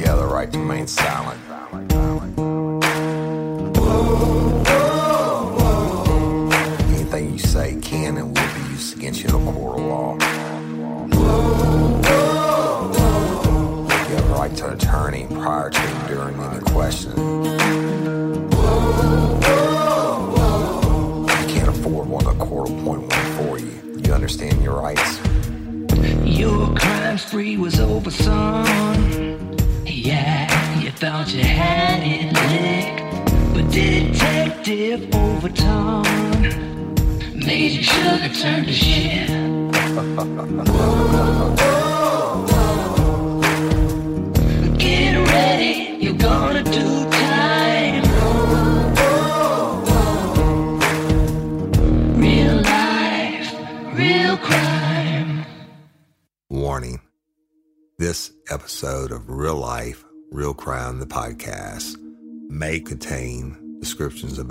Yeah, the right to remain silent. Anything you say can and will be used against you in a court of law. Right to an attorney prior to and during any question. You can't afford one, a court appointment for you. You understand your rights? Your crime spree was over, son. Yeah, you thought you had it licked, but Detective Overton made your sugar turn to shit. You're gonna do time. Real life, real crime. Warning. This episode of Real Life, Real Crime, the podcast, may contain descriptions of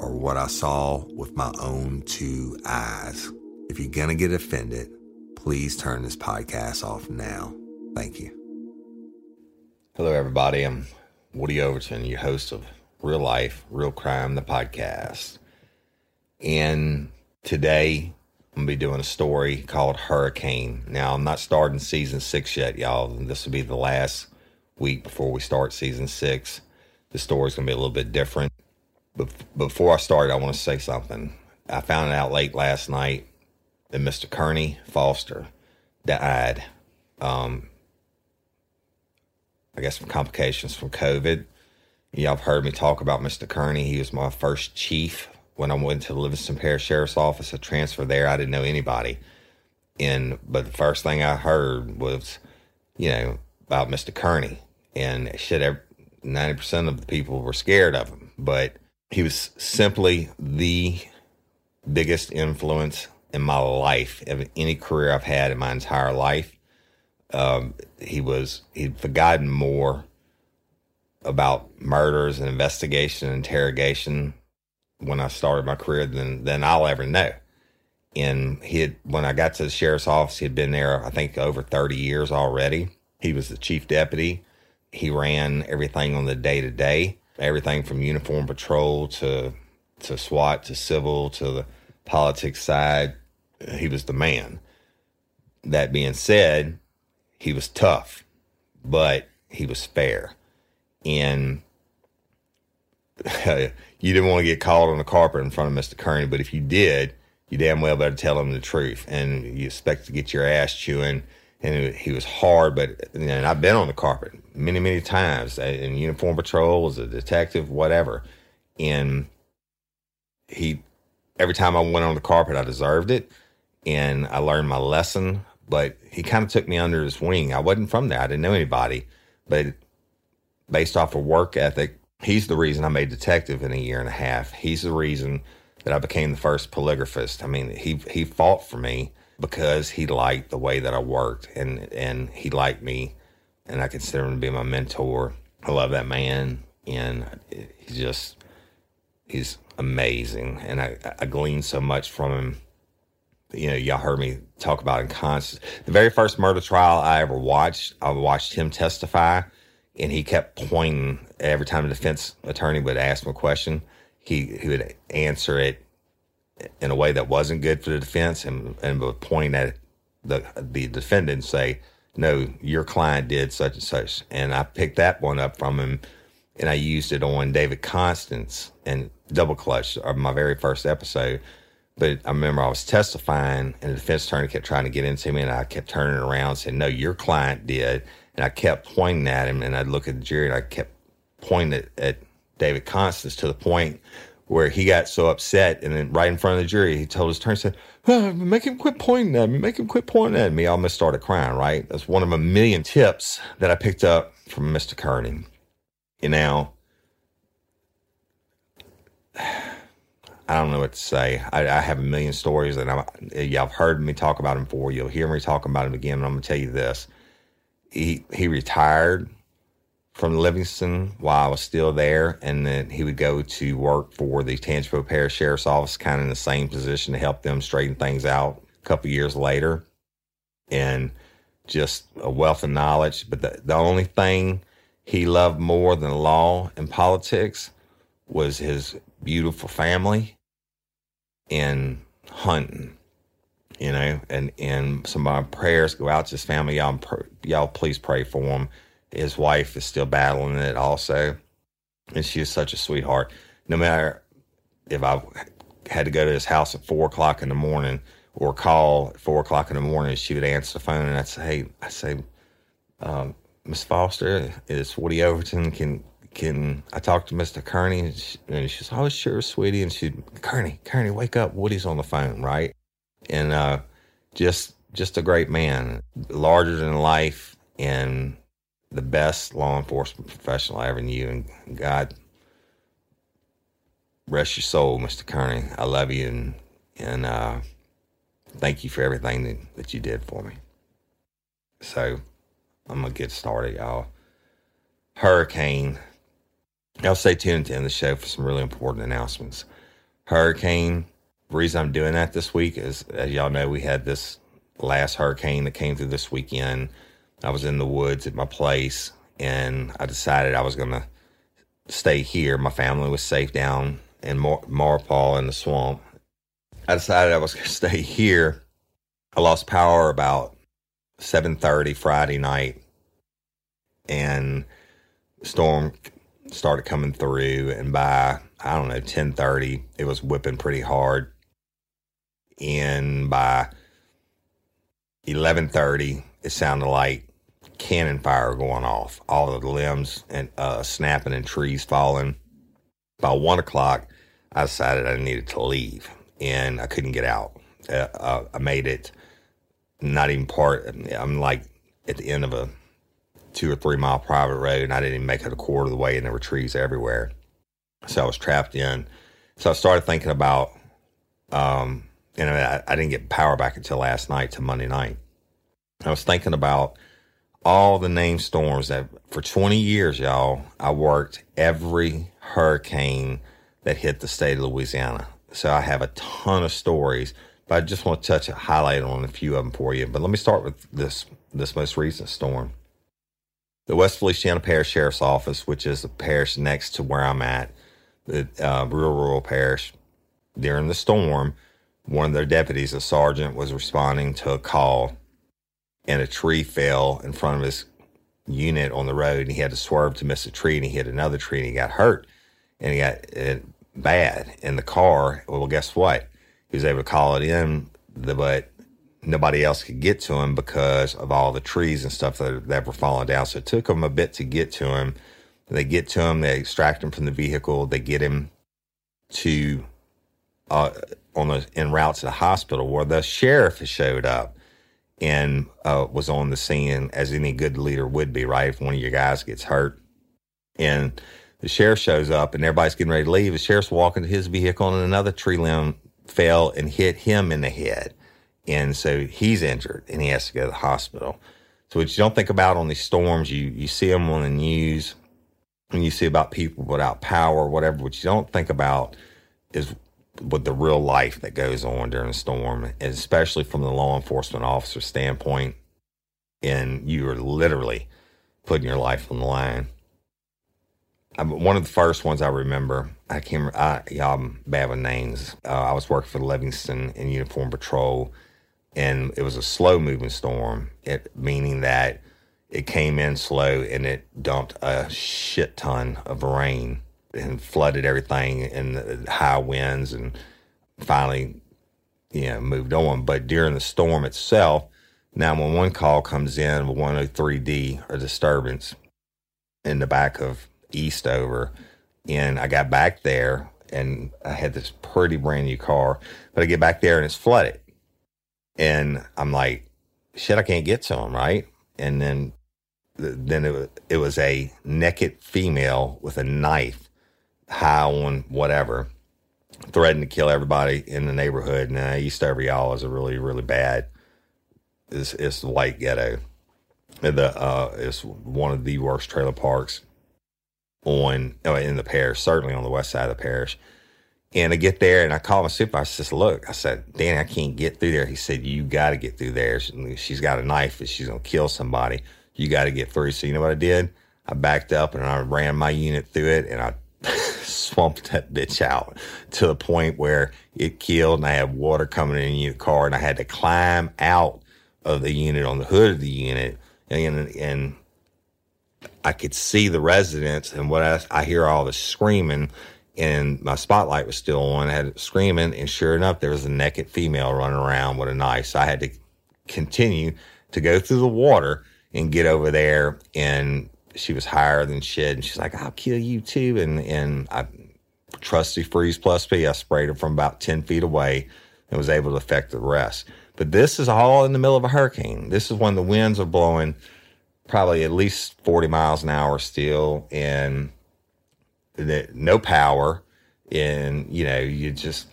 are what I saw with my own two eyes. If you're going to get offended, please turn this podcast off now. Thank you. Hello, everybody. I'm Woody Overton, your host of Real Life, Real Crime, the podcast. And today, I'm going to be doing a story called Hurricane. Now, I'm not starting season 6 yet, y'all. This will be the last week before we start season 6. The story's going to be a little bit different. But before I start, I want to say something. I found out late last night that Mr. Kearney Foster died. I guess some complications from COVID. Y'all have heard me talk about Mr. Kearney. He was my first chief when I went to the Livingston Parish Sheriff's Office. I transferred there. I didn't know anybody. But the first thing I heard was, about Mr. Kearney. And 90% of the people were scared of him. But he was simply the biggest influence in my life, of any career I've had in my entire life. He'd forgotten more about murders and investigation and interrogation when I started my career than I'll ever know. And when I got to the sheriff's office, he had been there, I think, over 30 years already. He was the chief deputy. He ran everything on the day-to-day, everything from uniform patrol to SWAT to civil to the politics side. He was the man. That being said, he was tough, but he was fair. And you didn't want to get called on the carpet in front of Mr. Kearney, but if you did, you damn well better tell him the truth. And you expect to get your ass chewing. And he was hard, but and I've been on the carpet many, many times in uniform patrol, as a detective, whatever. And every time I went on the carpet, I deserved it. And I learned my lesson. But he kind of took me under his wing. I wasn't from there. I didn't know anybody. But based off of work ethic, he's the reason I made detective in a year and a half. He's the reason that I became the first polygraphist. I mean, he fought for me because he liked the way that I worked. And he liked me. And I consider him to be my mentor. I love that man. And he's amazing. And I gleaned so much from him. Y'all heard me talk about in Constance. The very first murder trial I ever watched, I watched him testify, and he kept pointing every time the defense attorney would ask him a question. He would answer it in a way that wasn't good for the defense and would point at the defendant and say, no, your client did such and such. And I picked that one up from him, and I used it on David Constance and Double Clutch, my very first episode. But I remember I was testifying, and the defense attorney kept trying to get into me, and I kept turning around saying, no, your client did. And I kept pointing at him, and I'd look at the jury, and I kept pointing at David Constance, to the point where he got so upset, and then right in front of the jury, he told his attorney, said, make him quit pointing at me, make him quit pointing at me. I almost started crying, right? That's one of a million tips that I picked up from Mr. Kearney. And now, I don't know what to say. I have a million stories, and y'all have heard me talk about him before. You'll hear me talk about him again, and I'm going to tell you this. He retired from Livingston while I was still there, and then he would go to work for the Tangipahoa Parish Sheriff's Office, kind of in the same position, to help them straighten things out a couple years later. And just a wealth of knowledge. But the only thing he loved more than law and politics was his beautiful family and hunting, you know. And some of my prayers go out to his family. Y'all please pray for him. His wife is still battling it also, and she is such a sweetheart. No matter if I had to go to his house at 4 o'clock in the morning or call at 4 o'clock in the morning, she would answer the phone, and I'd say, "Hey, Miss Foster, it's Woody Overton. Can I talk to Mr. Kearney?" And she's, "Oh, sure, sweetie." And she, Kearney, wake up. Woody's on the phone, right?" And just a great man, larger than life, and the best law enforcement professional I ever knew. And God rest your soul, Mr. Kearney. I love you, and thank you for everything that you did for me. So I'm going to get started, y'all. Hurricane. Y'all stay tuned to end the show for some really important announcements. Hurricane. The reason I'm doing that this week is, as y'all know, we had this last hurricane that came through this weekend. I was in the woods at my place, and I decided I was going to stay here. My family was safe down in Marpaw in the swamp. I decided I was going to stay here. I lost power about 7:30 Friday night, and the storm started coming through, and by, 10:30, it was whipping pretty hard. And by 11:30, it sounded like cannon fire going off, all of the limbs and snapping and trees falling. By 1 o'clock, I decided I needed to leave, and I couldn't get out. I made it not even I'm like at the end of a 2 or 3 mile private road, and I didn't even make it a quarter of the way, and there were trees everywhere. So I was trapped in. So I started thinking about, I didn't get power back until last night, to Monday night. I was thinking about all the named storms that for 20 years, y'all, I worked every hurricane that hit the state of Louisiana. So I have a ton of stories, but I just want to highlight on a few of them for you. But let me start with this most recent storm. The West Feliciana Parish Sheriff's Office, which is the parish next to where I'm at, the rural parish, during the storm, one of their deputies, a sergeant, was responding to a call, and a tree fell in front of his unit on the road, and he had to swerve to miss a tree, and he hit another tree, and he got hurt, and he got it bad in the car. Well, guess what? He was able to call it in, but nobody else could get to him because of all the trees and stuff that were falling down. So it took him a bit to get to him. They get to him, they extract him from the vehicle, they get him to en route to the hospital, where the sheriff has showed up and was on the scene, as any good leader would be, right? If one of your guys gets hurt. And the sheriff shows up, and everybody's getting ready to leave. The sheriff's walking to his vehicle, and another tree limb fell and hit him in the head. And so he's injured, and he has to go to the hospital. So what you don't think about on these storms, you see them on the news, and you see about people without power, whatever. What you don't think about is with the real life that goes on during a storm, and especially from the law enforcement officer standpoint, and you are literally putting your life on the line. One of the first ones I remember, I'm bad with names. I was working for the Livingston in Uniform Patrol, and it was a slow-moving storm, meaning that it came in slow, and it dumped a shit ton of rain and flooded everything, and the high winds, and finally, moved on. But during the storm itself, 911 call comes in with 103D, or disturbance, in the back of Eastover, and I got back there and I had this pretty brand new car, but I get back there and it's flooded. And I'm like, shit, I can't get to him, right? And then it was a naked female with a knife, high on whatever, threatened to kill everybody in the neighborhood. Now, Eastover, y'all, is a really, really bad, it's the white ghetto. It's one of the worst trailer parks in the parish, certainly on the west side of the parish. And I get there, and I call my supervisor. I said, look, I said, Danny, I can't get through there. He said, you got to get through there. She's got a knife, and she's going to kill somebody. You got to get through. So you know what I did? I backed up, and I ran my unit through it, and I swamped that bitch out to the point where it killed, and I had water coming in the unit car, and I had to climb out of the unit on the hood of the unit, and I could see the residents, and what I hear all the screaming, and my spotlight was still on. I had it screaming, and sure enough, there was a naked female running around with a knife. So I had to continue to go through the water and get over there. And she was higher than shit. And she's like, I'll kill you too. And I, trusty Freeze Plus P, I sprayed her from about 10 feet away and was able to affect the rest. But this is all in the middle of a hurricane. This is when the winds are blowing probably at least 40 miles an hour still, and no power, and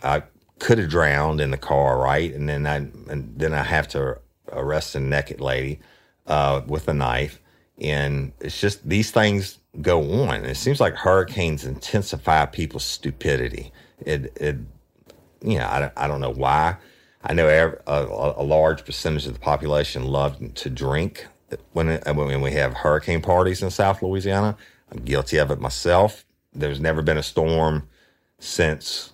I could have drowned in the car, right? And then I have to arrest a naked lady with a knife, and it's just these things go on. It seems like hurricanes intensify people's stupidity. I don't know why. I know a large percentage of the population loved to drink when we have hurricane parties in South Louisiana. I'm guilty of it myself. There's never been a storm since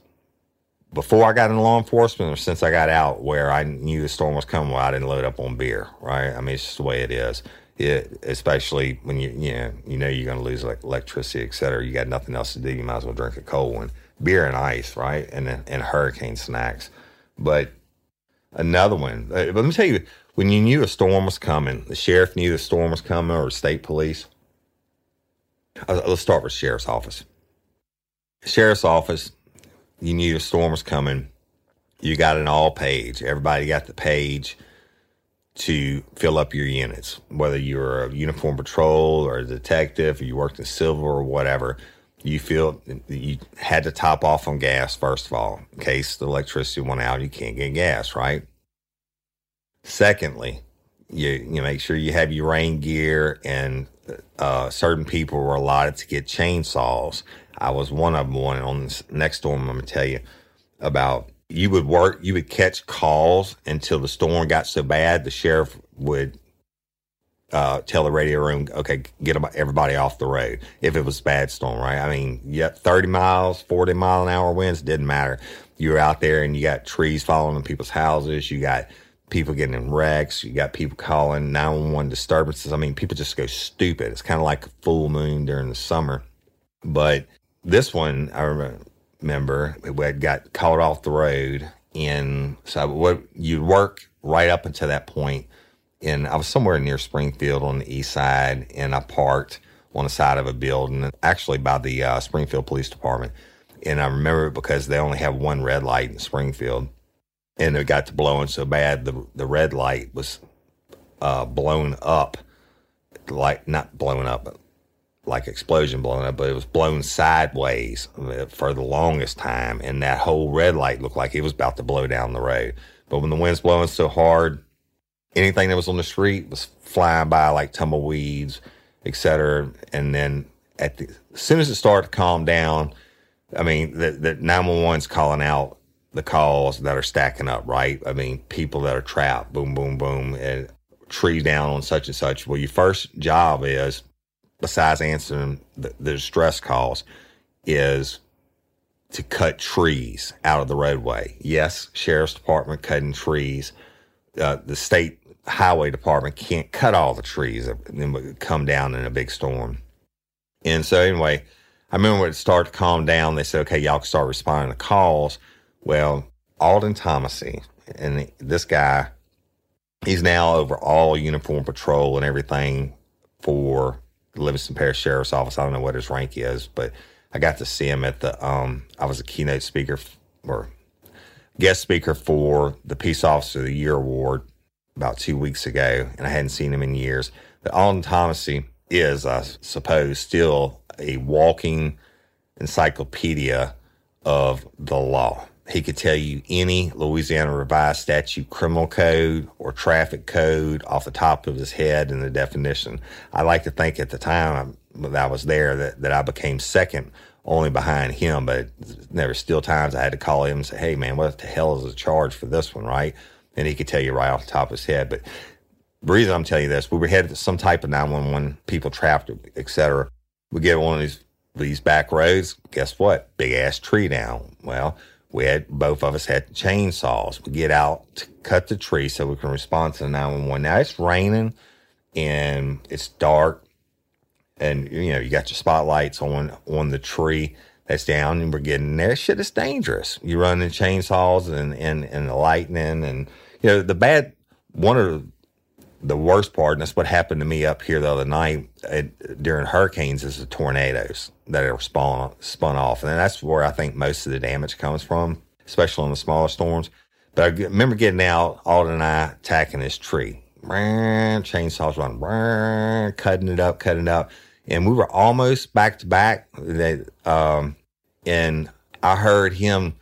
before I got into law enforcement or since I got out where I knew the storm was coming where I didn't load up on beer, right? I mean, it's just the way it is. Especially when you're going to lose electricity, et cetera. You got nothing else to do. You might as well drink a cold one. Beer and ice, right? And hurricane snacks. But another one, let me tell you, when you knew a storm was coming, the sheriff knew the storm was coming or state police. Let's start with sheriff's office. Sheriff's office, you knew a storm was coming. You got an all page. Everybody got the page to fill up your units, whether you were a uniformed patrol or a detective, or you worked in civil or whatever. You had to top off on gas, first of all, in case the electricity went out, you can't get gas, right? Secondly, you make sure you have your rain gear, and certain people were allotted to get chainsaws. I was one of them. One on this next storm, I'm going to tell you about. You would catch calls until the storm got so bad, the sheriff would tell the radio room, okay, get everybody off the road if it was a bad storm, right? I mean, yep, 30 miles, 40 mile an hour winds, didn't matter. You were out there and you got trees falling on people's houses, you got people getting in wrecks, you got people calling 911 disturbances. I mean, people just go stupid. It's kind of like a full moon during the summer. But this one, I remember, it got called off the road. And so you'd work right up until that point. And I was somewhere near Springfield on the east side, and I parked on the side of a building, actually by the Springfield Police Department. And I remember it because they only have one red light in Springfield, and it got to blowing so bad, the red light was blown up, like not blown up, but like explosion blown up, but it was blown sideways for the longest time, and that whole red light looked like it was about to blow down the road. But when the wind's blowing so hard, anything that was on the street was flying by like tumbleweeds, et cetera. And then as soon as it started to calm down, I mean, the 911's calling out the calls that are stacking up, right? I mean, people that are trapped, boom, boom, boom, and tree down on such and such. Well, your first job is, besides answering the distress calls, is to cut trees out of the roadway. Yes, sheriff's department cutting trees. The state highway department can't cut all the trees that would come down in a big storm. And so anyway, I remember when it started to calm down, they said, okay, y'all can start responding to calls. Well, Alden Thomassie, and this guy, he's now over all uniform patrol and everything for the Livingston Parish Sheriff's Office. I don't know what his rank is, but I got to see him at the, I was a keynote speaker or guest speaker for the Peace Officer of the Year Award about 2 weeks ago, and I hadn't seen him in years. But Alden Thomassie is, I suppose, still a walking encyclopedia of the law. He could tell you any Louisiana Revised Statute criminal code or traffic code off the top of his head and the definition. I like to think at the time that I was there that I became second only behind him, but there were still times I had to call him and say, hey, man, what the hell is the charge for this one, right? And he could tell you right off the top of his head. But the reason I'm telling you this, we were headed to some type of 911, people trapped, et cetera. We get one of these back roads, guess what? Big-ass tree down. Well, both of us had chainsaws. We get out to cut the tree so we can respond to the 911. Now, it's raining, and it's dark, and, you know, you got your spotlights on the tree that's down, and we're getting there. Shit, it's dangerous. You run the chainsaws and the lightning, and, you know, one of the worst part, and that's what happened to me up here the other night during hurricanes, is the tornadoes that are spun off. And that's where I think most of the damage comes from, especially on the smaller storms. But I remember getting out, Alden and I attacking this tree. Chainsaws running, cutting it up. And we were almost back to back. And I heard him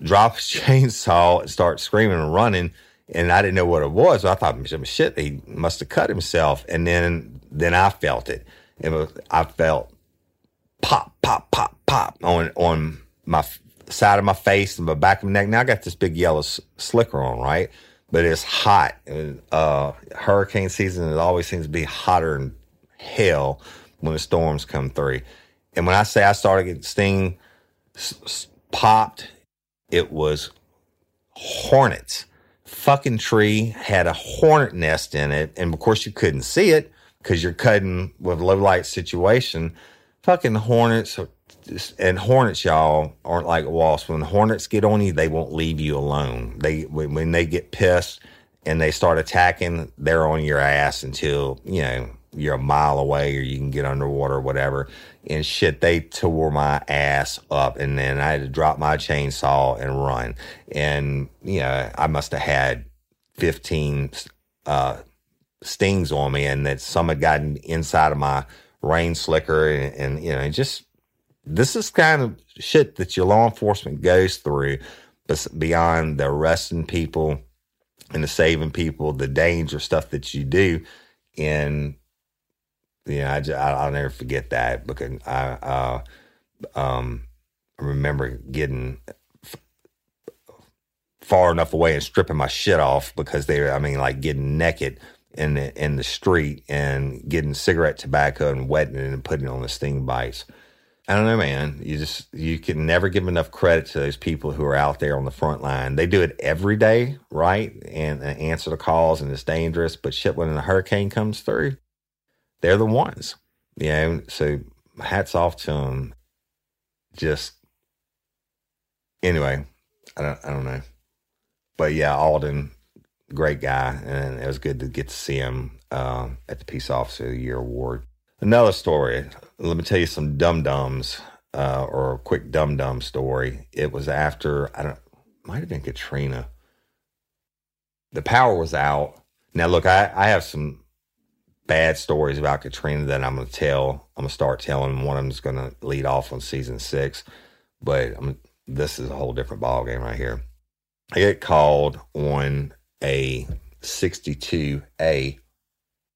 drop his chainsaw and start screaming and running. And I didn't know what it was. I thought, shit, he must have cut himself. And then I felt it. I felt pop, pop, pop, pop on my side of my face and my back of my neck. Now I got this big yellow slicker on, right? But it's hot. Hurricane season, it always seems to be hotter than hell when the storms come through. And when I say I started getting sting popped, it was hornets. Fucking tree had a hornet nest in it, and of course you couldn't see it because you're cutting with low light situation. Fucking hornets, and hornets, y'all, aren't like wasps. When hornets get on you, they won't leave you alone. When they get pissed and they start attacking, they're on your ass until, you know, you're a mile away or you can get underwater or whatever. And shit, they tore my ass up. And then I had to drop my chainsaw and run. And, you know, I must have had 15 stings on me, and that some had gotten inside of my rain slicker. And you know, just, this is kind of shit that your law enforcement goes through, but beyond the arresting people and the saving people, the danger stuff that you do. And, you know, I'll never forget that, because I remember getting far enough away and stripping my shit off, because getting naked in the street and getting cigarette tobacco and wetting it and putting it on the sting bites. I don't know, man. You can never give enough credit to those people who are out there on the front line. They do it every day, right? And answer the calls, and it's dangerous. But shit, when a hurricane comes through, they're the ones, you know. So hats off to them. Just, anyway, I don't know, but yeah, Alden, great guy, and it was good to get to see him at the Peace Officer of the Year Award. Another story. Let me tell you some dum-dums, or a quick dum-dum story. It was after might have been Katrina. The power was out. Now look, I have some bad stories about Katrina that I'm going to tell. I'm going to start telling. One of them is going to lead off on season 6, but this is a whole different ballgame right here. I get called on a 62A,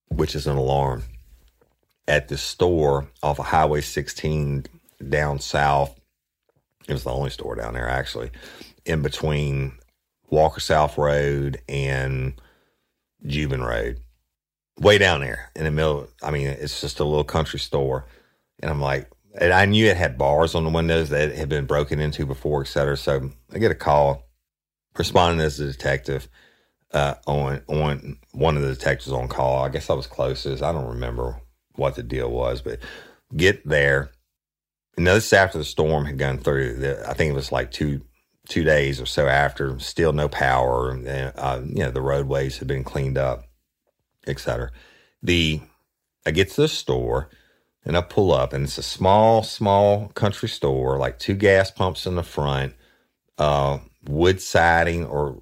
which is an alarm, at the store off of Highway 16 down south. It was the only store down there, actually, in between Walker South Road and Juban Road. Way down there in the middle. I mean, it's just a little country store. And I'm like, and I knew it had bars on the windows that had been broken into before, et cetera. So I get a call, responding as a detective, on one of the detectives on call. I guess I was closest. I don't remember what the deal was, but get there. And this is after the storm had gone through. I think it was like two days or so after, still no power. And, you know, the roadways had been cleaned up, etc. I get to the store, And I pull up, and it's a small, small country store, like two gas pumps in the front, wood siding or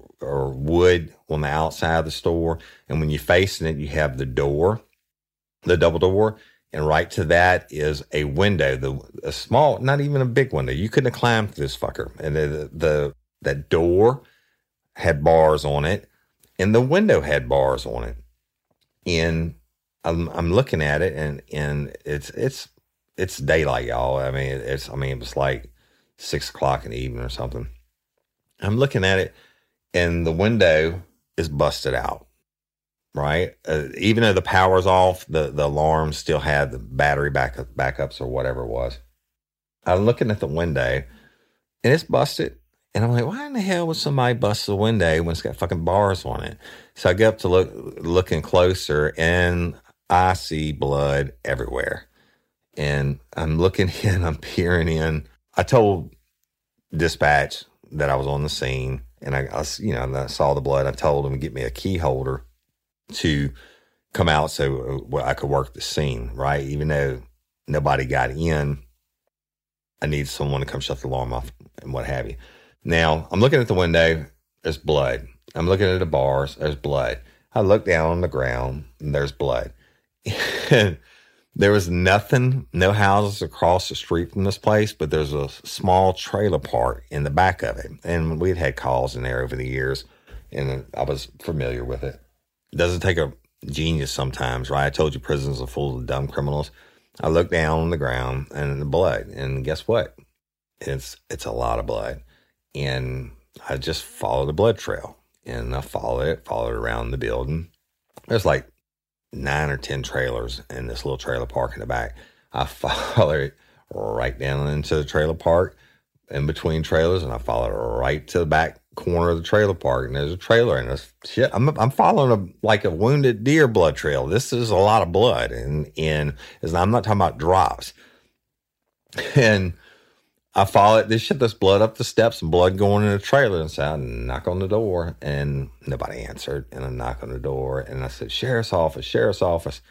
wood on the outside of the store. And when you're facing it, you have the door, the double door. And right to that is a window, a small, not even a big window. You couldn't have climbed this fucker. And that door had bars on it, and the window had bars on it. And I'm looking at it, and it's daylight, y'all. I mean, it was like 6 o'clock in the evening or something. I'm looking at it, and the window is busted out. Right, even though the power's off, the alarm still had the battery backups or whatever it was. I'm looking at the window, and it's busted. And I'm like, why in the hell would somebody bust the window when it's got fucking bars on it? So I go up to looking closer, and I see blood everywhere. And I'm looking in, I'm peering in. I told dispatch that I was on the scene, and I saw the blood. I told him to get me a key holder to come out so I could work the scene, right? Even though nobody got in, I need someone to come shut the alarm off and what have you. Now, I'm looking at the window, there's blood. I'm looking at the bars, there's blood. I look down on the ground, and there's blood. There was nothing, no houses across the street from this place, but there's a small trailer park in the back of it. And we'd had calls in there over the years, and I was familiar with it. Doesn't take a genius sometimes, right? I told you prisons are full of dumb criminals. I looked down on the ground and the blood, and guess what? It's a lot of blood. And I just followed the blood trail, and I followed it around the building. There's like 9 or 10 trailers in this little trailer park in the back. I followed it right down into the trailer park, in between trailers, and I followed it right to the back corner of the trailer park, and there's a trailer in this shit. I'm following like a wounded deer blood trail. This is a lot of blood, and I'm not talking about drops. And I follow it. There's blood up the steps and blood going in the trailer. And so I knock on the door, and nobody answered. And I knock on the door, and I said, Sheriff's office.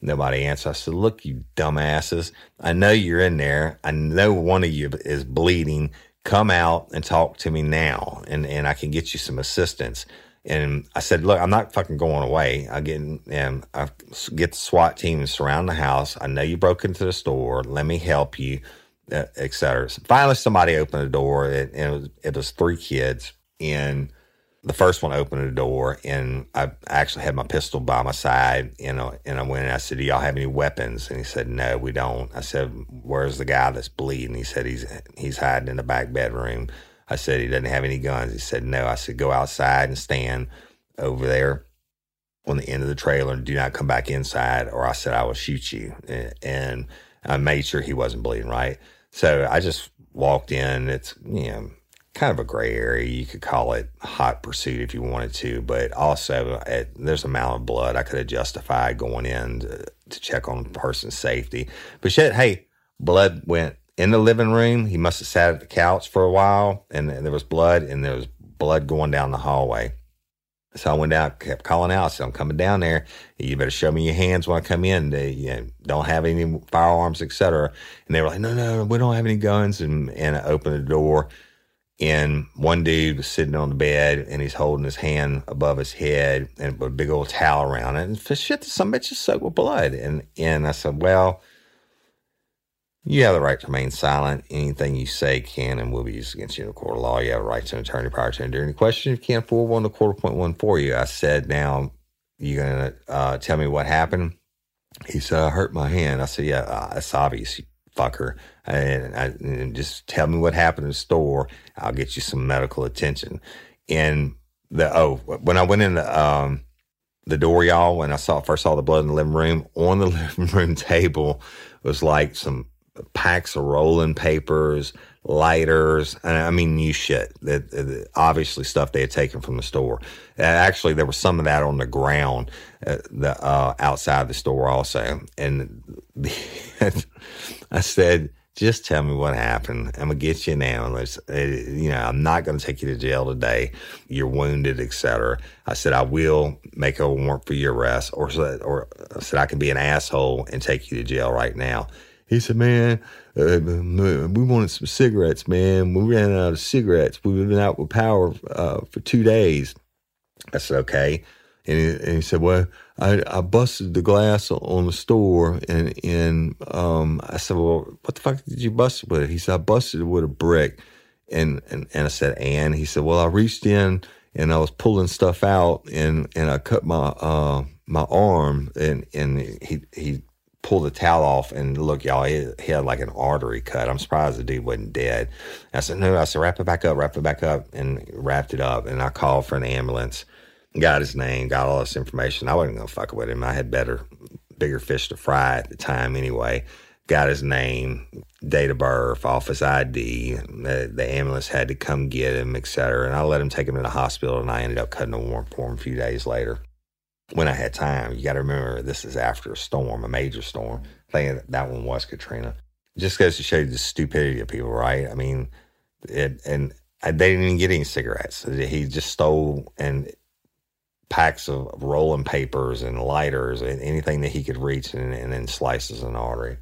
Nobody answered. I said, look, you dumbasses. I know you're in there. I know one of you is bleeding. Come out and talk to me now, and I can get you some assistance. And I said, look, I'm not fucking going away. I get the SWAT team and surround the house. I know you broke into the store. Let me help you, et cetera. So finally, somebody opened the door, and it was three kids. And the first one opened the door, and I actually had my pistol by my side. And I went and I said, do y'all have any weapons? And he said, no, we don't. I said, where's the guy that's bleeding? He said, he's hiding in the back bedroom. I said, he doesn't have any guns. He said, no. I said, go outside and stand over there on the end of the trailer and do not come back inside, or I said, I will shoot you. And I made sure he wasn't bleeding, right? So I just walked in. It's, kind of a gray area. You could call it hot pursuit if you wanted to, but also there's an amount of blood I could have justified going in to check on the person's safety. But shit, hey, blood went in the living room. He must have sat at the couch for a while, and there was blood, and there was blood going down the hallway. So I went out, kept calling out, said, I'm coming down there. You better show me your hands when I come in. They don't have any firearms, etc. And they were like, no, we don't have any guns. And I opened the door. And one dude was sitting on the bed, and he's holding his hand above his head and with a big old towel around it. And for shit, some bitch is soaked with blood. And I said, well, you have the right to remain silent. Anything you say can and will be used against you in a court of law. You have a right to an attorney prior to any question. If you can't afford one, the court will appoint one for you. I said, now, you're going to tell me what happened? He said, I hurt my hand. I said, yeah, it's obvious, fucker. And just tell me what happened in the store. I'll get you some medical attention. And when I went in the door, y'all, when I first saw the blood in the living room, on the living room table was like some packs of rolling papers, lighters, and I mean new shit. That obviously stuff they had taken from the store. Actually, there was some of that on the ground, outside the store also. And I said, just tell me what happened. I'm going to get you an ambulance. You know, I'm not going to take you to jail today. You're wounded, etc. I said, I will make a warrant for your arrest. Or I said, I can be an asshole and take you to jail right now. He said, man, we wanted some cigarettes, man. We ran out of cigarettes. We've been out with power for 2 days. I said, okay. And he said, well, I busted the glass on the store. And I said, well, what the fuck did you bust it with? He said, I busted it with a brick. And I said, and? He said, well, I reached in and I was pulling stuff out and I cut my my arm. And he pulled the towel off, and look, y'all, he had like an artery cut. I'm surprised the dude wasn't dead. And I said, no, I said, wrap it back up, and wrapped it up. And I called for an ambulance, got his name, got all this information. I wasn't going to fuck with him. I had bigger fish to fry at the time anyway. Got his name, date of birth, office ID. The ambulance had to come get him, et cetera. And I let him take him to the hospital, and I ended up cutting a warrant for him a few days later. When I had time, you got to remember, this is after a storm, a major storm. I think that one was Katrina. Just goes to show you the stupidity of people, right? I mean, they didn't even get any cigarettes. He just stole packs of rolling papers and lighters and anything that he could reach, and then slices an artery.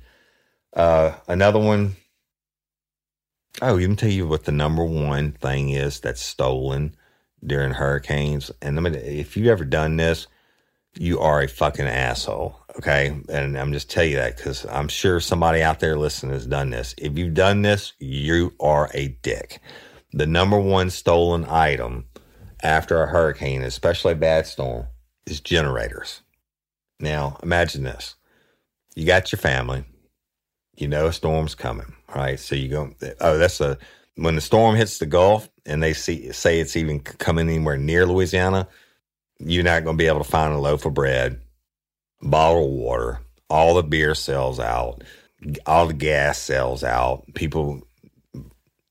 Another one. Oh, let me tell you what the number one thing is that's stolen during hurricanes. And I mean, if you've ever done this, you are a fucking asshole, okay? And I'm just telling you that because I'm sure somebody out there listening has done this. If you've done this, you are a dick. The number one stolen item after a hurricane, especially a bad storm, is generators. Now, imagine this. You got your family. You know a storm's coming, right? So you go, oh, when the storm hits the Gulf and they say it's even coming anywhere near Louisiana, you're not going to be able to find a loaf of bread, bottled water, all the beer sells out, all the gas sells out. People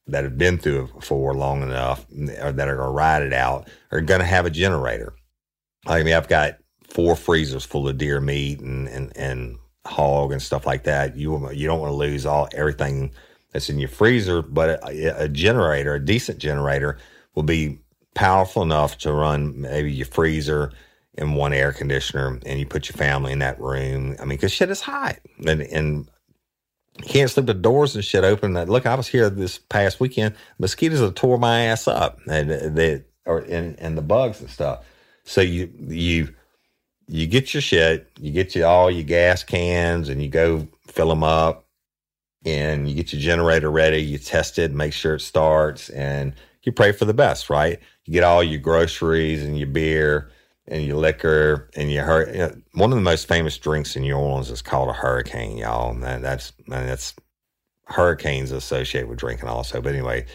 that have been through it before long enough or that are going to ride it out are going to have a generator. I mean, I've got 4 freezers full of deer meat and hog and stuff like that. You don't want to lose everything that's in your freezer, but a generator, a decent generator, will be powerful enough to run maybe your freezer and one air conditioner, and you put your family in that room. I mean, because shit is hot, and you can't sleep with doors and shit open. Look, I was here this past weekend. Mosquitoes have tore my ass up, and the bugs and stuff. So you get your shit, you get all your gas cans, and you go fill them up, and you get your generator ready. You test it, make sure it starts, and you pray for the best, right? You get all your groceries and your beer and your liquor and your one of the most famous drinks in New Orleans is called a hurricane, y'all. And that's hurricanes associated with drinking also. But anyway,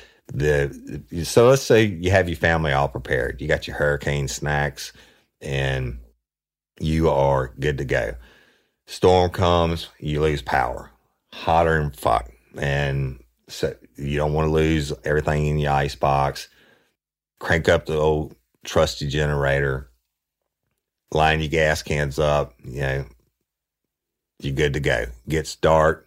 so let's say you have your family all prepared. You got your hurricane snacks and you are good to go. Storm comes, you lose power. Hotter than fuck. And so you don't want to lose everything in your icebox. Crank up the old trusty generator. Line your gas cans up. You know, you're good to go. Gets dark.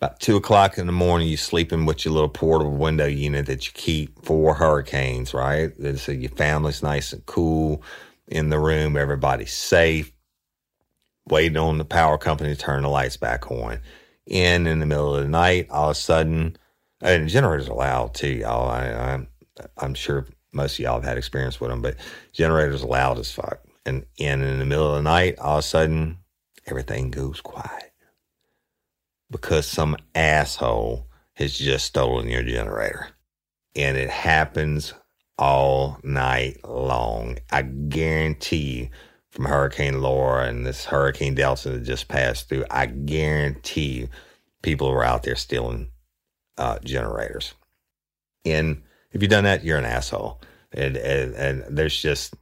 About 2:00 in the morning, you're sleeping with your little portable window unit that you keep for hurricanes, right? So your family's nice and cool in the room. Everybody's safe. Waiting on the power company to turn the lights back on. And in the middle of the night, all of a sudden, and generators are loud too, y'all. I'm sure most of y'all have had experience with them, but generators are loud as fuck. And in the middle of the night, all of a sudden, everything goes quiet because some asshole has just stolen your generator. And it happens all night long. I guarantee you, from Hurricane Laura and this Hurricane Delta that just passed through, I guarantee you people were out there stealing generators. And if you've done that, you're an asshole. And there's just,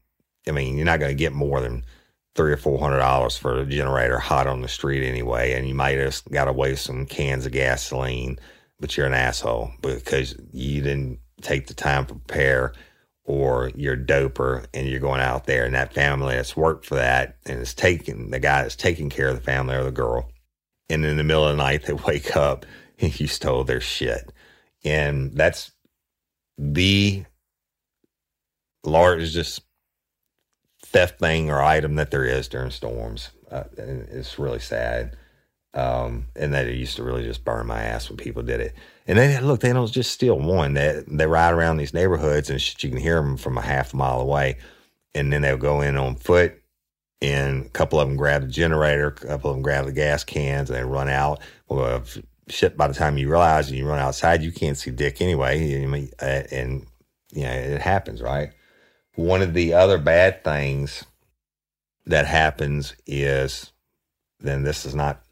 I mean, you're not going to get more than $300 or $400 for a generator hot on the street anyway. And you might have got away with some cans of gasoline, but you're an asshole because you didn't take the time to prepare, or you're doper and you're going out there, and that family that's worked for that and is taking, the guy that's taking care of the family or the girl. And in the middle of the night, they wake up you stole their shit. And that's the largest theft thing or item that there is during storms. It's really sad. And that it used to really just burn my ass when people did it. And they, look, they don't just steal one. They ride around these neighborhoods and shit, you can hear them from a half a mile away. And then they'll go in on foot, and a couple of them grab the generator, a couple of them grab the gas cans, and they run out. Well, if, shit, by the time you realize and you run outside, you can't see dick anyway. And, you know, it happens, right? One of the other bad things that happens is, then this is not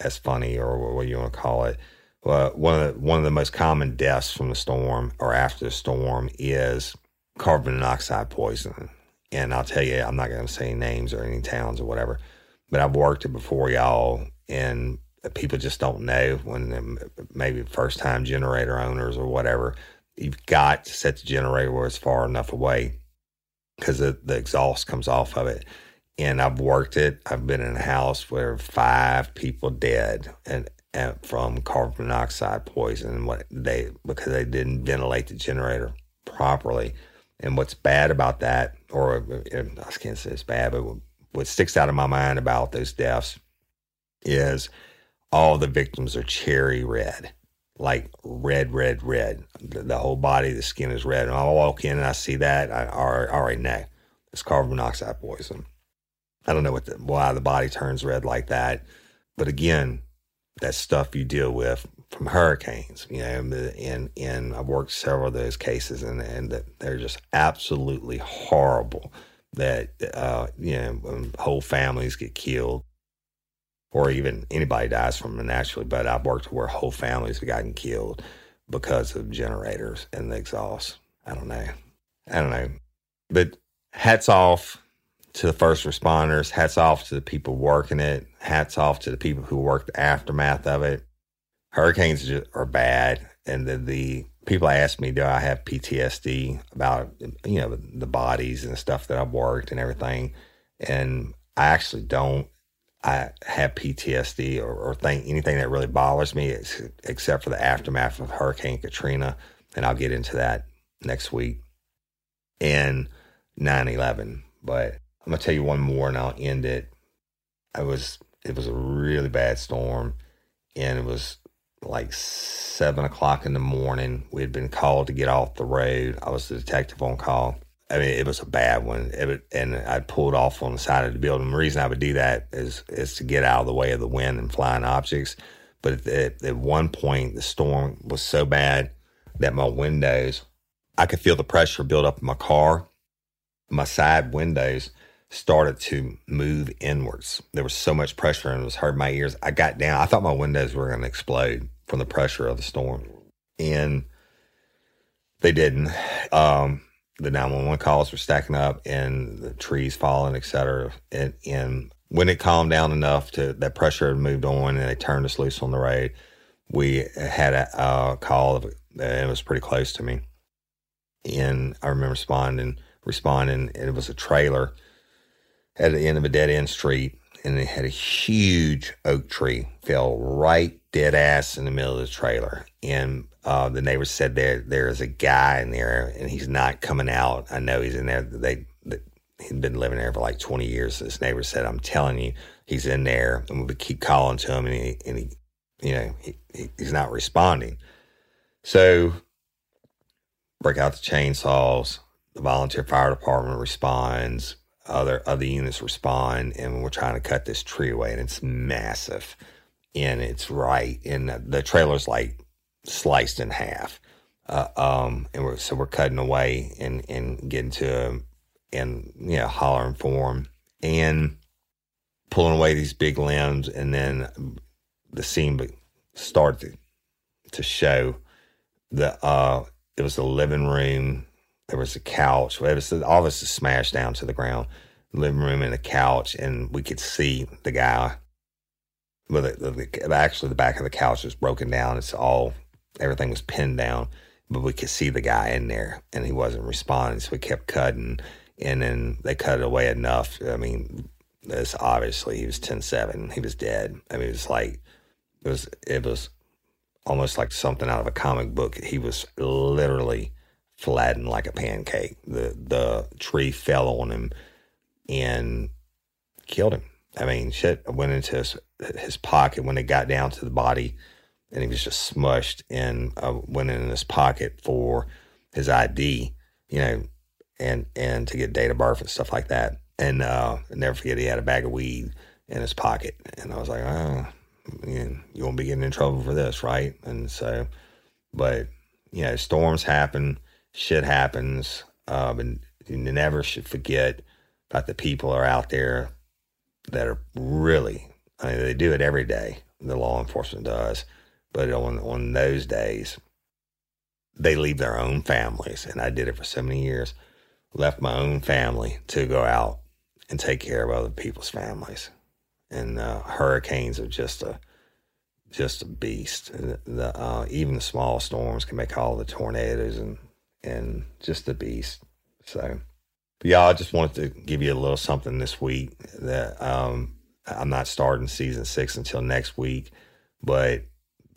as funny or what you want to call it. One of the most common deaths from the storm or after the storm is carbon monoxide poisoning. And I'll tell you, I'm not going to say names or any towns or whatever, but I've worked it before, y'all, and people just don't know when maybe first-time generator owners or whatever. You've got to set the generator where it's far enough away because the exhaust comes off of it. And I've worked it. I've been in a house where 5 people dead and from carbon monoxide poisoning because they didn't ventilate the generator properly. And what's bad about that, or I can't say it's bad, but what sticks out in my mind about those deaths is all the victims are cherry red, like red. The whole body, the skin is red. And I walk in and I see that, I already know it's carbon monoxide poison. I don't know why the body turns red like that. But again, that's stuff you deal with from hurricanes, you know, and I've worked several of those cases, and they're just absolutely horrible that, you know, whole families get killed or even anybody dies from it naturally. But I've worked where whole families have gotten killed because of generators and the exhaust. I don't know. But hats off to the first responders, hats off to the people working it, hats off to the people who work the aftermath of it. Hurricanes are bad, and the people ask me, do I have PTSD about, you know, the bodies and stuff that I've worked and everything, and I actually don't. I have PTSD or think anything that really bothers me except for the aftermath of Hurricane Katrina, and I'll get into that next week, and 9/11, but I'm going to tell you one more and I'll end it. It was a really bad storm, and it was like 7 o'clock in the morning. We had been called to get off the road. I was the detective on call. I mean, it was a bad one. And I pulled off on the side of the building. The reason I would do that is to get out of the way of the wind and flying objects. But at one point, the storm was so bad that my windows, I could feel the pressure build up in my car. My side windows started to move inwards. There was so much pressure, and it was hurting my ears. I got down. I thought my windows were going to explode from the pressure of the storm, and they didn't. The 911 calls were stacking up, and the trees falling, et cetera. And when it calmed down enough to that pressure had moved on, and they turned us loose on the road, we had a call. It was pretty close to me, and I remember responding, and it was a trailer at the end of a dead-end street, and it had a huge oak tree, fell right dead-ass in the middle of the trailer. And the neighbors said, there is a guy in there, and he's not coming out. I know he's in there. He'd been living there for like 20 years. This neighbor said, I'm telling you, he's in there. And we would keep calling to him, and he's not responding. So break out the chainsaws. The volunteer fire department responds. Other units respond, and we're trying to cut this tree away, and it's massive, and it's right, and the trailer's like sliced in half, so we're cutting away and getting to them, and you know, hollering for them and pulling away these big limbs, and then the scene started to show. It was the living room. There was a couch. All this is smashed down to the ground. Living room and a couch, and we could see the guy. Well, actually, the back of the couch was broken down. Everything was pinned down, but we could see the guy in there, and he wasn't responding. So we kept cutting, and then they cut it away enough. I mean, this obviously he was 10-7. He was dead. I mean, it was almost like something out of a comic book. He was literally flattened like a pancake. The tree fell on him and killed him. I mean, shit went into his pocket when it got down to the body, and he was just smushed and went in his pocket for his ID, you know, and to get date of birth and stuff like that. And I'll never forget, he had a bag of weed in his pocket. And I was like, oh, you won't be getting in trouble for this, right? And so, but, you know, storms happen, shit happens, and you never should forget about the people that are out there that are really, I mean, they do it every day, the law enforcement does, but on those days, they leave their own families, and I did it for so many years, left my own family to go out and take care of other people's families. And hurricanes are just a beast. Even the small storms can make all the tornadoes and just a beast. So, yeah, I just wanted to give you a little something this week that I'm not starting season 6 until next week, but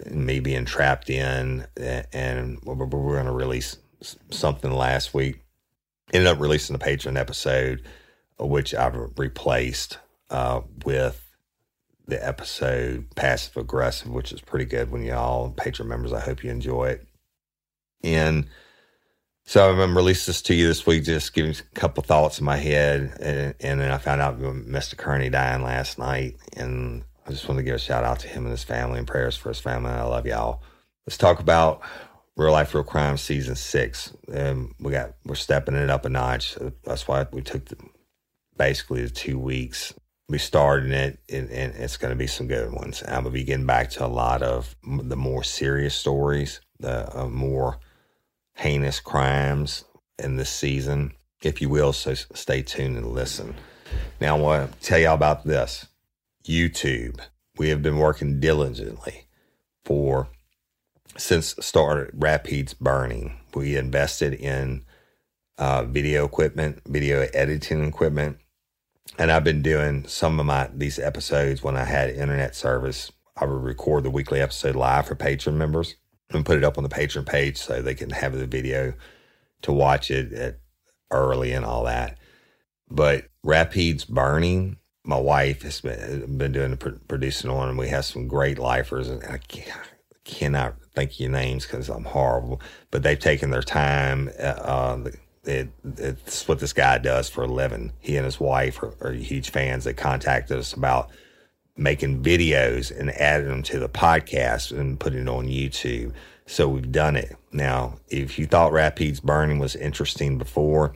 me being trapped in, and we're going to release something last week. Ended up releasing the Patreon episode, which I've replaced with the episode Passive Aggressive, which is pretty good. When y'all Patreon members, I hope you enjoy it. And so I'm going to release this to you this week, just giving a couple thoughts in my head. And then I found out Mr. Kearney dying last night, and I just want to give a shout out to him and his family, and prayers for his family. I love y'all. Let's talk about Real Life, Real Crime Season 6. We're stepping it up a notch. That's why we took basically the 2 weeks. We started it, and it's going to be some good ones. I'm going to be getting back to a lot of the more serious stories, the more heinous crimes in this season, if you will. So stay tuned and listen. Now, I want to tell y'all about this. YouTube. We have been working diligently since started Rapids Burning. We invested in video equipment, video editing equipment, and I've been doing some of these episodes when I had internet service. I would record the weekly episode live for Patreon members and put it up on the Patreon page so they can have the video to watch it early and all that. But Rapids Burning, my wife has been doing the producing on, and we have some great lifers, and I cannot think of your names because I'm horrible, but they've taken their time. It's what this guy does for a living. He and his wife are huge fans. They contacted us about making videos and adding them to the podcast and putting it on YouTube. So we've done it. Now, if you thought Rapids Burning was interesting before,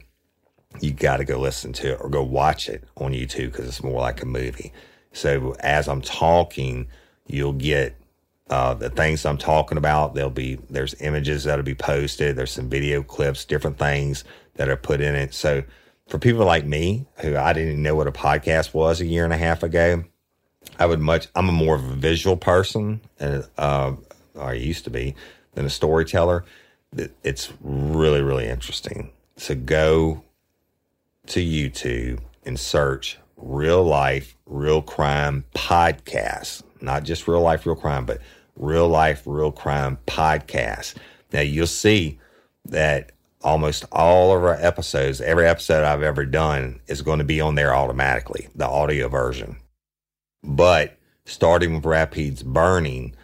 you got to go listen to it or go watch it on YouTube, because it's more like a movie. So as I'm talking, you'll get the things I'm talking about. There's images that'll be posted. There's some video clips, different things that are put in it. So for people like me, who I didn't know what a podcast was a year and a half ago, I'm a more of a visual person, and I used to be, than a storyteller. It's really, really interesting. So go to YouTube and search Real Life, Real Crime Podcast. Not just Real Life, Real Crime, but Real Life, Real Crime Podcast. Now, you'll see that almost all of our episodes, every episode I've ever done, is going to be on there automatically, the audio version. But starting with Rapids Burning,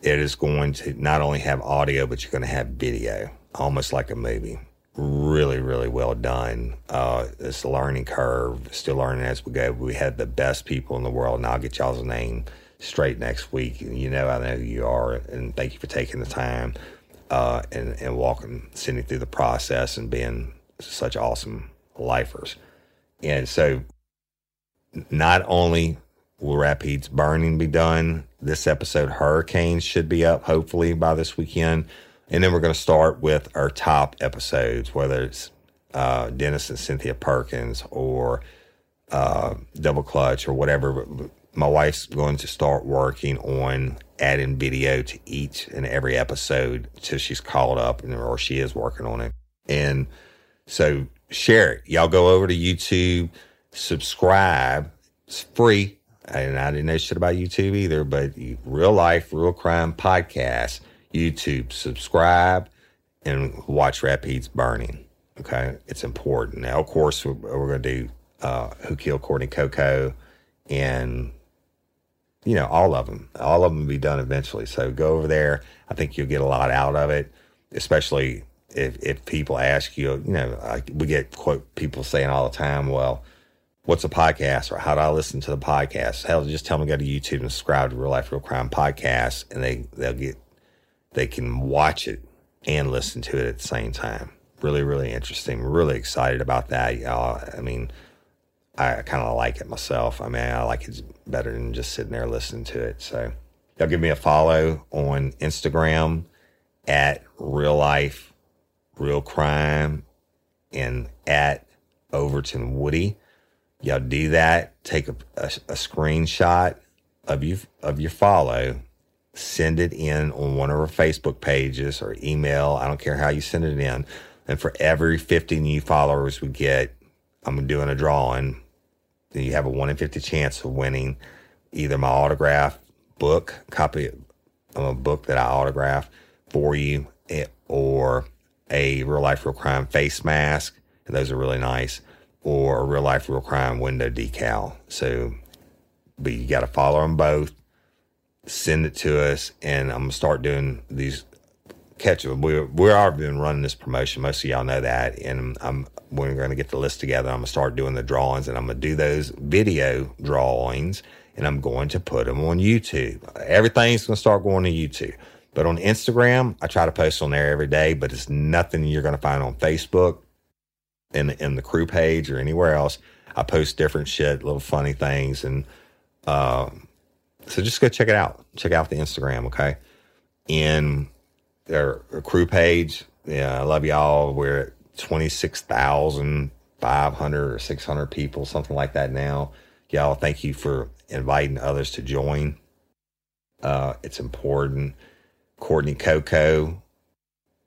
it is going to not only have audio, but you're going to have video, almost like a movie. Really, really well done. It's a learning curve. Still learning as we go. We had the best people in the world, and I'll get y'all's name straight next week. And you know, I know you are, and thank you for taking the time and walking, sitting through the process and being such awesome lifers. And so not only will Rapids Burning be done, this episode, Hurricanes, should be up hopefully by this weekend. And then we're going to start with our top episodes, whether it's Dennis and Cynthia Perkins or Double Clutch or whatever. My wife's going to start working on adding video to each and every episode till she's called up, or she is working on it. And so share it. Y'all go over to YouTube, subscribe. It's free. and I didn't know shit about YouTube either, but Real Life, Real Crime Podcast, YouTube, subscribe and watch Rapids Burning. Okay, it's important. Now, of course, we're going to do Who Killed Courtney Coco and, you know, all of them. All of them will be done eventually. So go over there. I think you'll get a lot out of it, especially if people ask you, you know, we get quote people saying all the time, well, what's a podcast or how do I listen to the podcast? Hell, just tell them to go to YouTube and subscribe to Real Life, Real Crime Podcast, and they can watch it and listen to it at the same time. Really, really interesting. We're really excited about that, y'all. I mean, I kind of like it myself. I mean, I like it better than just sitting there listening to it. So y'all give me a follow on Instagram at Real Life, Real Crime, and at Overton Woody. Y'all do that. Take a screenshot of your follow. Send it in on one of our Facebook pages or email. I don't care how you send it in. And for every 50 new followers we get, I'm doing a drawing. Then you have a 1 in 50 chance of winning either my autograph book, copy of a book that I autograph for you, or a Real Life, Real Crime face mask. And those are really nice. Or a Real Life, Real Crime window decal. So, but you got to follow them both. Send it to us, and I'm going to start doing these catch up. We've already been running this promotion. Most of y'all know that, and we're going to get the list together. I'm going to start doing the drawings, and I'm going to do those video drawings, and I'm going to put them on YouTube. Everything's going to start going to YouTube. But on Instagram, I try to post on there every day, but it's nothing you're going to find on Facebook and the crew page or anywhere else. I post different shit, little funny things, and so just go check it out. Check out the Instagram, okay? And their crew page, yeah, I love y'all. We're at 26,500 or 600 people, something like that now. Y'all, thank you for inviting others to join. It's important. Courtney Coco,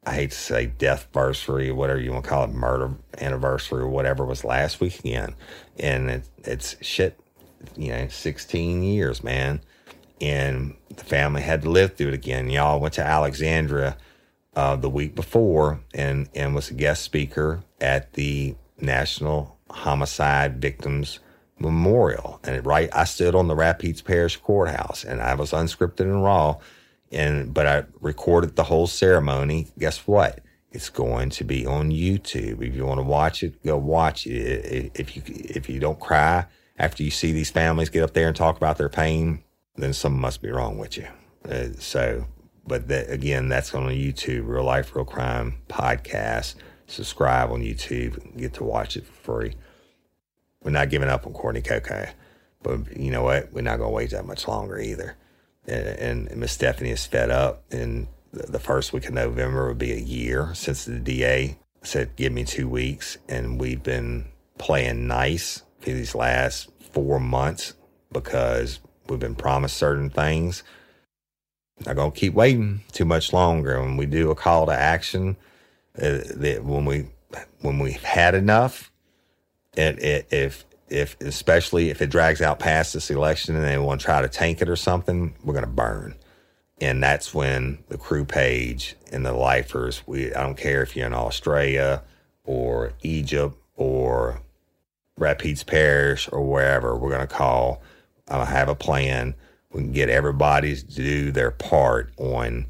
I hate to say deathversary, whatever you want to call it, murder anniversary or whatever, was last weekend. And it's shit. You know, 16 years, man. And the family had to live through it again. Y'all went to Alexandria the week before and was a guest speaker at the National Homicide Victims Memorial. And I stood on the Rapides Parish courthouse, and I was unscripted and raw, but I recorded the whole ceremony. Guess what? It's going to be on YouTube. If you want to watch it, go watch it. If you don't cry after you see these families get up there and talk about their pain, then something must be wrong with you. Again, that's on YouTube, Real Life, Real Crime Podcast. Subscribe on YouTube and get to watch it for free. We're not giving up on Courtney Coco, but you know what? We're not going to wait that much longer either. And Miss Stephanie is fed up, and the first week of November would be a year since the DA said, give me 2 weeks, and we've been playing nice for these last 4 months because we've been promised certain things. Not going to keep waiting too much longer. When we do a call to action, when we've had enough, especially if it drags out past this election and they want to try to tank it or something, we're going to burn. And that's when the crew page and the lifers, I don't care if you're in Australia or Egypt or Rapides Parish or wherever, we're going to call. I have a plan. We can get everybody to do their part on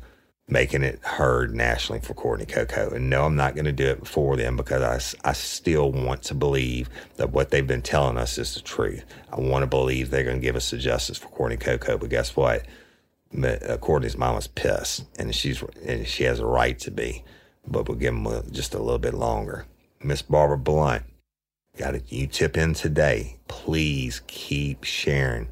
making it heard nationally for Courtney Coco. And no, I'm not going to do it before them because I still want to believe that what they've been telling us is the truth. I want to believe they're going to give us the justice for Courtney Coco. But guess what? Courtney's mama's pissed, and she has a right to be. But we'll give them just a little bit longer. Miss Barbara Blunt, got it. You tip in today. Please keep sharing.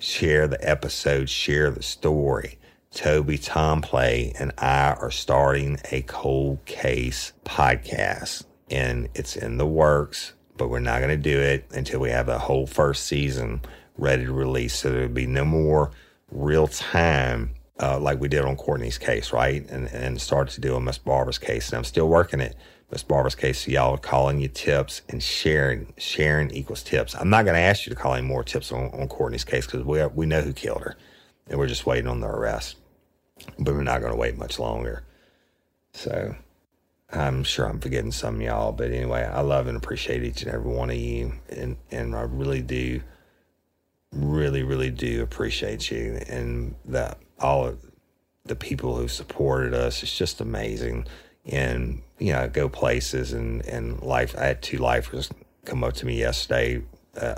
Share the episode. Share the story. Toby Tompley and I are starting a cold case podcast, and it's in the works, but we're not going to do it until we have a whole first season ready to release. So there'll be no more real time like we did on Courtney's case, right? And start to do on Miss Barbara's case. And I'm still working it, Miss Barbara's case. So y'all are calling your tips and sharing. Sharing equals tips. I'm not going to ask you to call any more tips on Courtney's case because we know who killed her. And we're just waiting on the arrest. But we're not going to wait much longer. So I'm sure I'm forgetting some of y'all. But anyway, I love and appreciate each and every one of you. And I really do, really, really do appreciate you. And all of the people who supported us, it's just amazing. And, you know, go places and life. I had two lifers come up to me yesterday.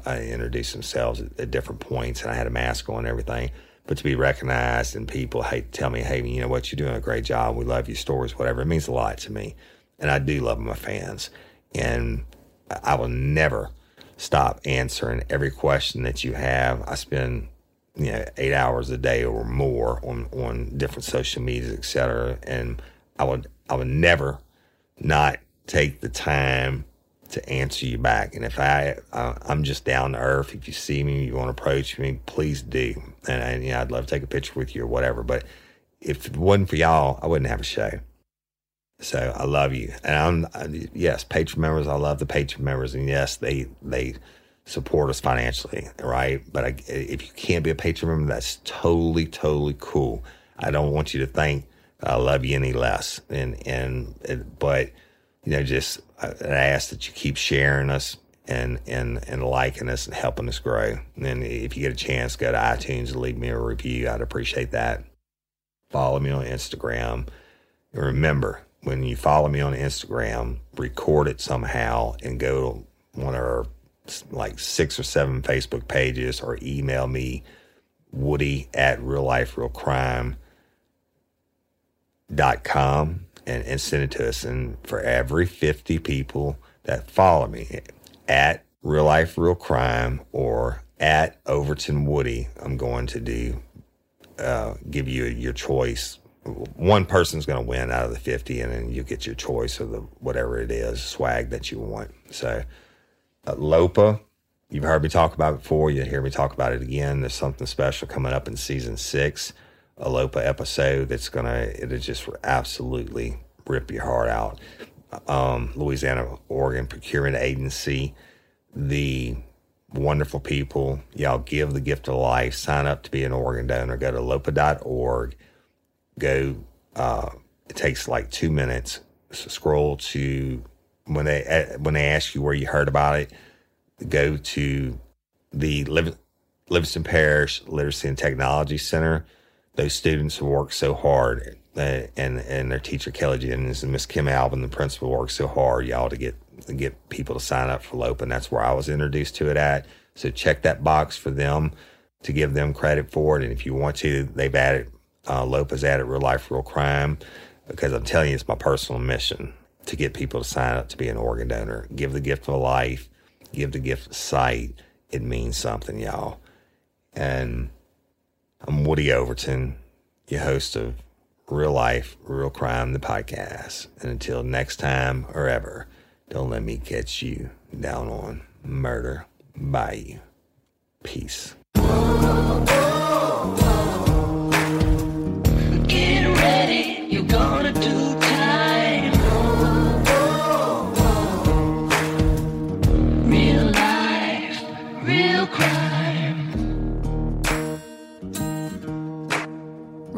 I introduced themselves at different points, and I had a mask on and everything. But to be recognized and people tell me, hey, you know what, you're doing a great job. We love your stories, whatever. It means a lot to me. And I do love my fans. And I will never stop answering every question that you have. I spend, you know, 8 hours a day or more on different social medias, et cetera. And I would never not take the time to answer you back. And if I'm just down to earth, if you see me, you want to approach me, please do. And you know, I'd love to take a picture with you or whatever. But if it wasn't for y'all, I wouldn't have a show. So I love you. And yes, patron members, I love the patron members. And yes, they support us financially, right? But if you can't be a patron member, that's totally, totally cool. I don't want you to think I love you any less. But you know, just I ask that you keep sharing us and liking us and helping us grow. And if you get a chance, go to iTunes and leave me a review. I'd appreciate that. Follow me on Instagram. And remember, when you follow me on Instagram, record it somehow and go to one of our like 6 or 7 Facebook pages or email me, woody@realliferealcrime.com. And send it to us. And for every 50 people that follow me at Real Life Real Crime or at Overton Woody, I'm going to do give you your choice. One person's going to win out of the 50, and then you get your choice of the whatever it is swag that you want. So LOPA, you've heard me talk about it before. You'll hear me talk about it again. There's something special coming up in season 6. A LOPA episode that's it'll just absolutely rip your heart out. Louisiana Organ Procurement Agency, the wonderful people, y'all give the gift of life, sign up to be an organ donor, go to LOPA.org, it takes like 2 minutes, so scroll to, when they ask you where you heard about it, go to the Livingston Parish Literacy and Technology Center. Those students who work so hard, and their teacher, Kelly Jennings, and Miss Kim Alvin, the principal, worked so hard, y'all, to get people to sign up for LOPA, and that's where I was introduced to it at. So check that box for them to give them credit for it. And if you want to, they've added, LOPA's added Real Life, Real Crime, because I'm telling you, it's my personal mission to get people to sign up to be an organ donor. Give the gift of life. Give the gift of sight. It means something, y'all. And I'm Woody Overton, your host of Real Life, Real Crime, the podcast. And until next time or ever, don't let me catch you down on murder by you. Peace. Get ready, you're gonna do time. Real life, real crime.